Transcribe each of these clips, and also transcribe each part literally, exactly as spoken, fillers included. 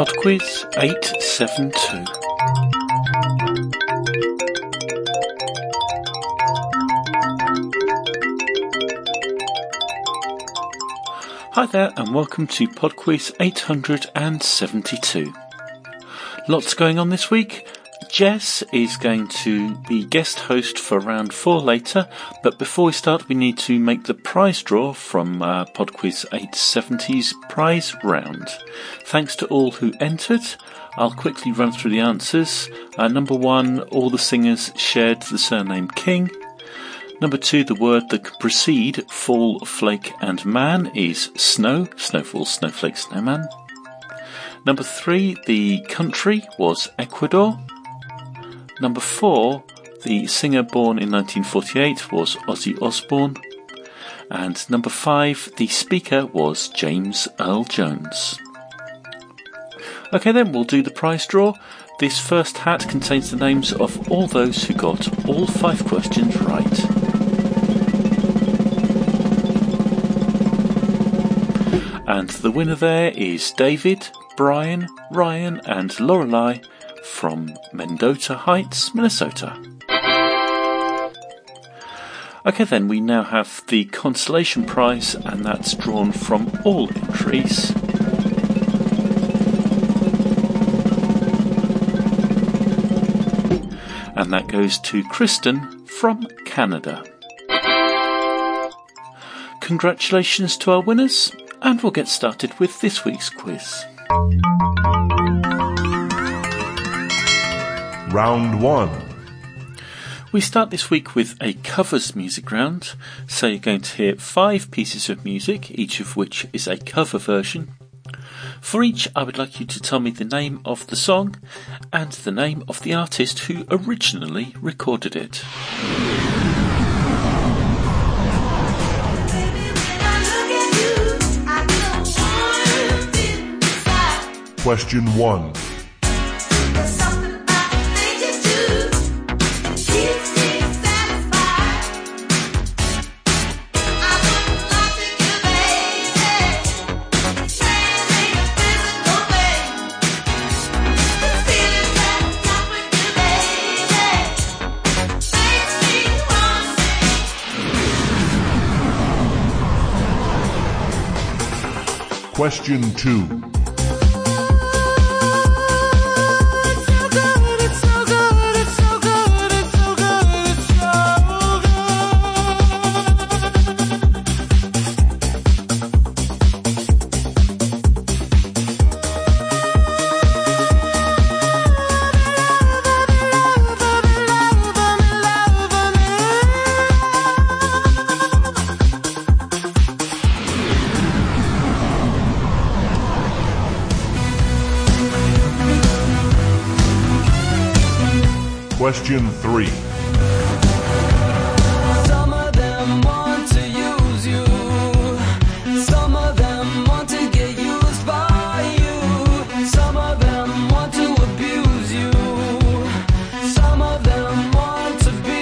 Podquiz eight seven two. Hi there and welcome to Podquiz eight hundred seventy-two. Lots going on this week. Jess is going to be guest host for round four later, but before we start we need to make the prize draw from uh, Podquiz eight seventy's prize round. Thanks to all who entered. I'll quickly run through the answers. Uh, number one, all the singers shared the surname King. Number two, the word that could precede fall, flake and man is snow. Snowfall, snowflake, snowman. Number three, the country was Ecuador. Number four, the singer born in nineteen forty-eight was Ozzy Osbourne. And number five, the speaker was James Earl Jones. Okay then, we'll do the prize draw. This first hat contains the names of all those who got all five questions right. And the winner there is David, Brian, Ryan and Lorelei from Mendota Heights, Minnesota. Okay then, we now have the consolation prize, and that's drawn from all entries. And that goes to Kristen from Canada. Congratulations to our winners, and we'll get started with this week's quiz. Round one. We start this week with a covers music round. So you're going to hear five pieces of music, each of which is a cover version. For each, I would like you to tell me the name of the song and the name of the artist who originally recorded it. Question one. Question two. Oh, it's so good, it's so good, it's so good, it's so good. Question three. Some of them want to use you. Some of them want to get used by you. Some of them want to abuse you. Some of them want to be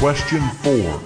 Question four.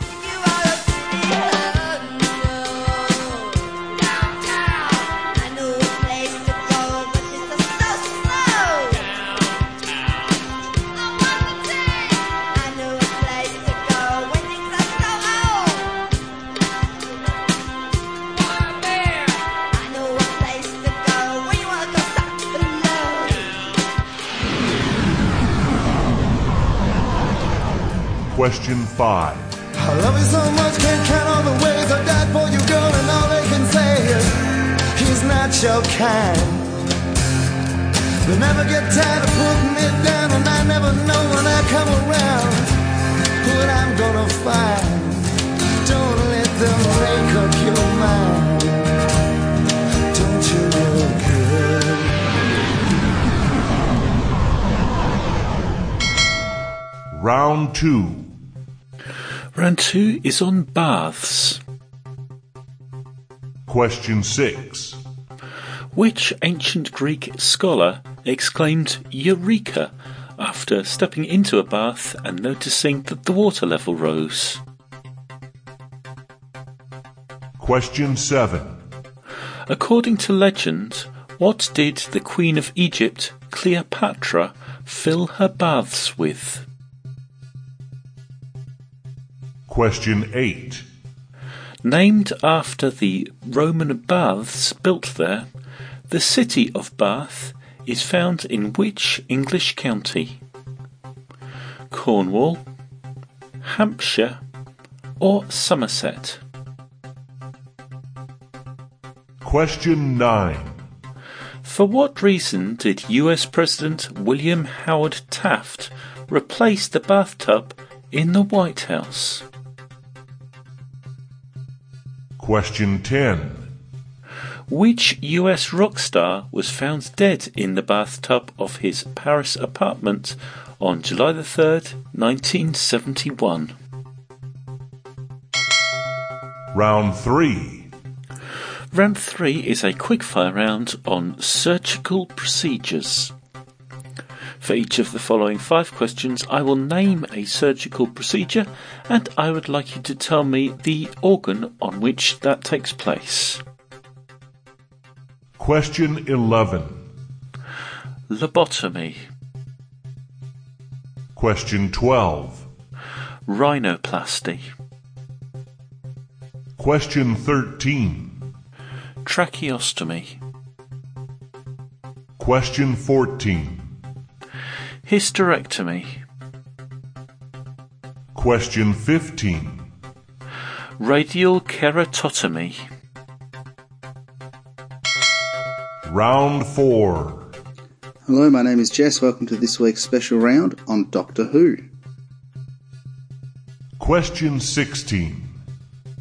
Question five. I love you so much, can't count all the ways I died for you, girl, and all they can say is, he's not your kind. They never get tired of putting it down, and I never know when I come around what I'm gonna find. Don't let them make up your mind. Don't you look good? Round two. Round two is on baths. Question six. Which ancient Greek scholar exclaimed "Eureka" after stepping into a bath and noticing that the water level rose? Question seven. According to legend, what did the Queen of Egypt, Cleopatra, fill her baths with? Question eight. Named after the Roman baths built there, the city of Bath is found in which English county? Cornwall, Hampshire, or Somerset? Question nine. For what reason did U S President William Howard Taft replace the bathtub in the White House? Question ten. Which U S rock star was found dead in the bathtub of his Paris apartment on July the third, nineteen seventy-one? Round three. Round three is a quickfire round on surgical procedures. For each of the following five questions, I will name a surgical procedure, and I would like you to tell me the organ on which that takes place. Question eleven. Lobotomy. Question twelve. Rhinoplasty. Question thirteen. Tracheostomy. Question fourteen. Hysterectomy. Question fifteen. Radial keratotomy. Round four. Hello, my name is Jess. Welcome to this week's special round on Doctor Who. Question sixteen.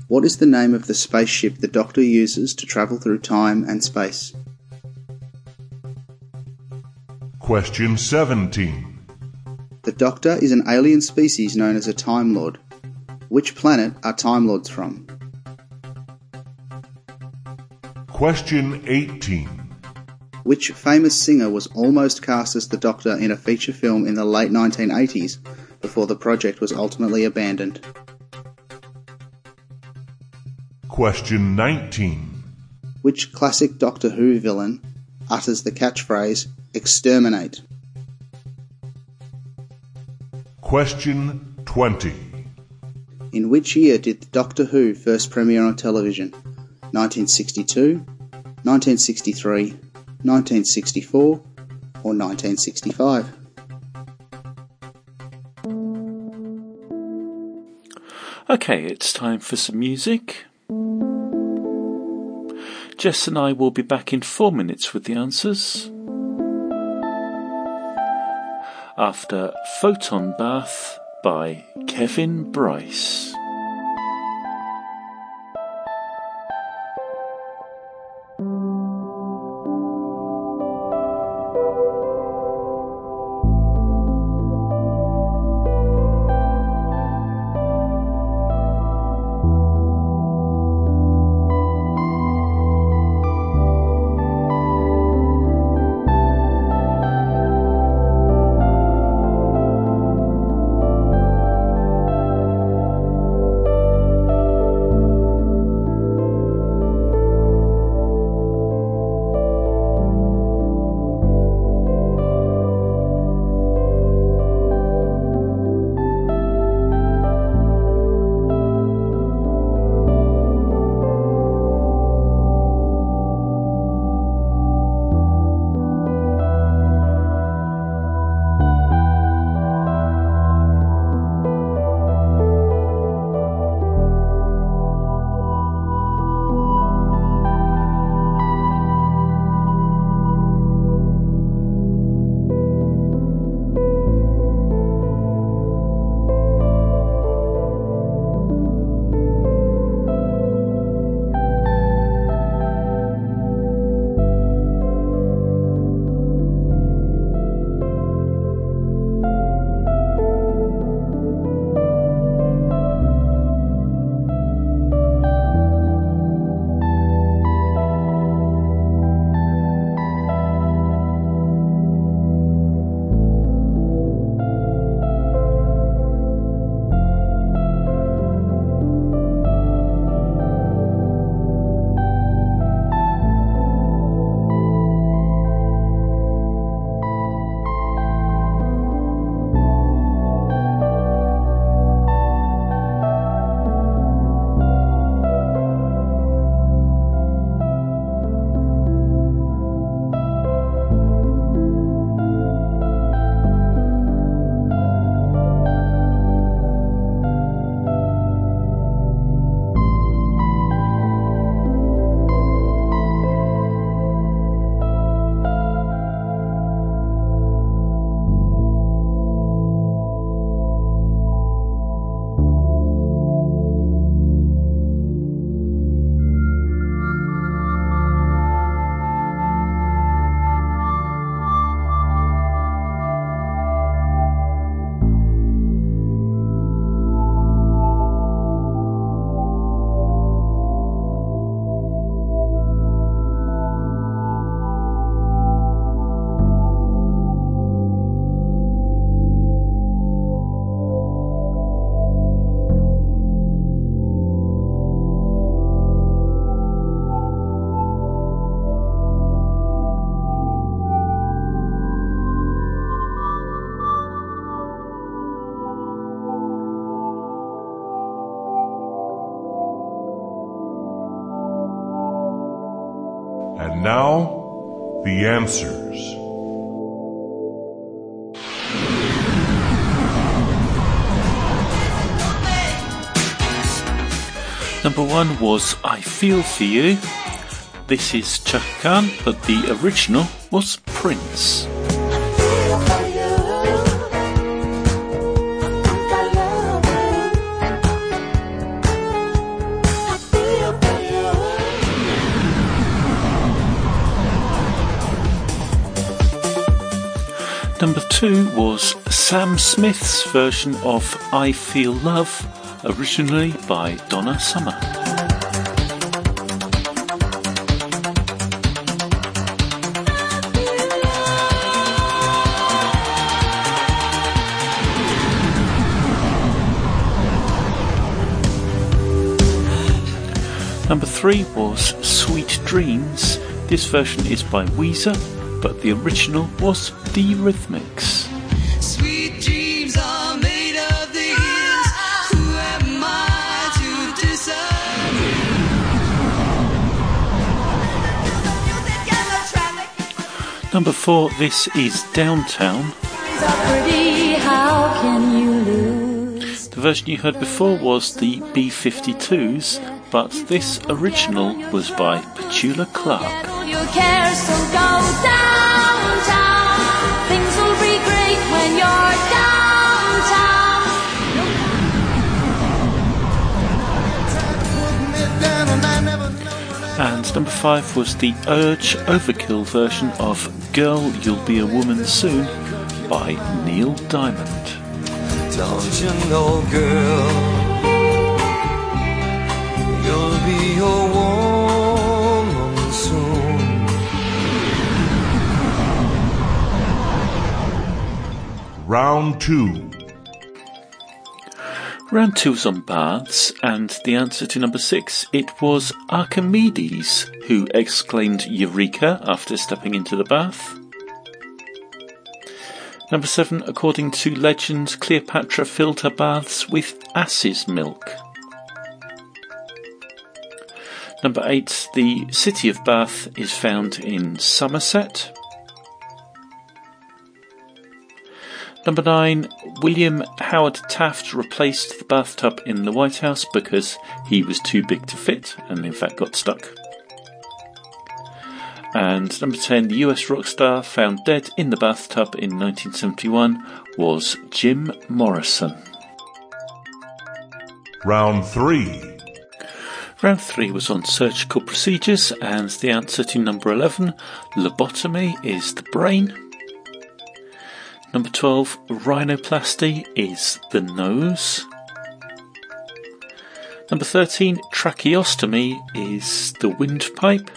What is the name of the spaceship the Doctor uses to travel through time and space? Question seventeen. The Doctor is an alien species known as a Time Lord. Which planet are Time Lords from? Question eighteen. Which famous singer was almost cast as the Doctor in a feature film in the late nineteen eighties before the project was ultimately abandoned? Question nineteen. Which classic Doctor Who villain utters the catchphrase "Exterminate"? Question twenty. In which year did Doctor Who first premiere on television? nineteen sixty-two, nineteen sixty-three, nineteen sixty-four, or nineteen sixty-five? Okay, it's time for some music. Jess and I will be back in four minutes with the answers. After Photon Bath by Kevin Bryce. And now, the answers. Number one was I Feel For You. This is Chuck Khan, but the original was Prince. Number two was Sam Smith's version of I Feel Love, originally by Donna Summer. Number three was Sweet Dreams. This version is by Weezer, but the original was The Rhythmics. Sweet dreams are made of these. Who am I to decide? Number four, this is Downtown. The version you heard before was the B fifty-twos, but this original was by Petula Clark. Your cares so go downtown. Things will be great when you're downtown. And number five was the Urge Overkill version of Girl, You'll Be a Woman Soon by Neil Diamond. Don't you know, girl, you'll be a woman soon. Round two. Round two was on baths, and the answer to number six, it was Archimedes, who exclaimed Eureka after stepping into the bath. Number seven, according to legend, Cleopatra filled her baths with ass's milk. Number eight, the city of Bath is found in Somerset. Number nine, William Howard Taft replaced the bathtub in the White House because he was too big to fit and in fact got stuck. And number ten, the U S rock star found dead in the bathtub in nineteen seventy-one was Jim Morrison. Round three. Round three was on surgical procedures, and the answer to number eleven, lobotomy, is the brain. Number twelve, rhinoplasty is the nose. Number thirteen, tracheostomy is the windpipe.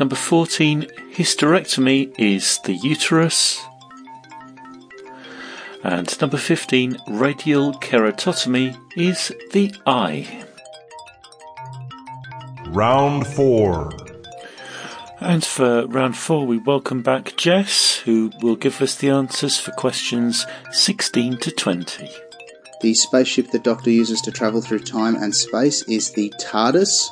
Number fourteen, hysterectomy is the uterus. And number fifteen, radial keratotomy is the eye. Round four. And for round four, we welcome back Jess, who will give us the answers for questions sixteen to twenty. The spaceship the Doctor uses to travel through time and space is the TARDIS.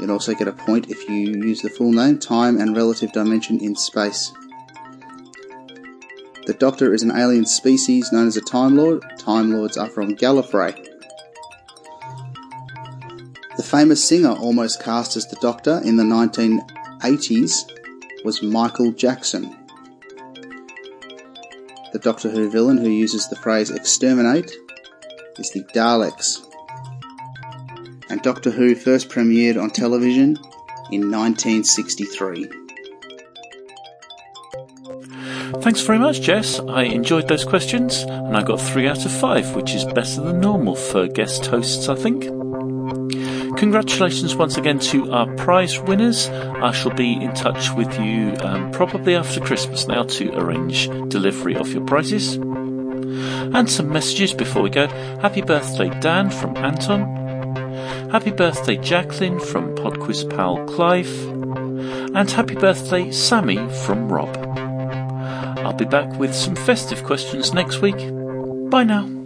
You'll also get a point if you use the full name, Time and Relative Dimension in Space. The Doctor is an alien species known as a Time Lord. Time Lords are from Gallifrey. The famous singer almost cast as the Doctor in the nineteen eighties was Michael Jackson. The Doctor Who villain who uses the phrase exterminate is the Daleks. And Doctor Who first premiered on television in nineteen sixty-three. Thanks very much, Jess. I enjoyed those questions, and I got three out of five, which is better than normal for guest hosts, I think. Congratulations once again to our prize winners. I shall be in touch with you um, probably after Christmas now to arrange delivery of your prizes. And some messages before we go. Happy birthday Dan from Anton. Happy birthday Jacqueline from Podquiz pal Clive. And happy birthday Sammy from Rob. I'll be back with some festive questions next week. Bye now.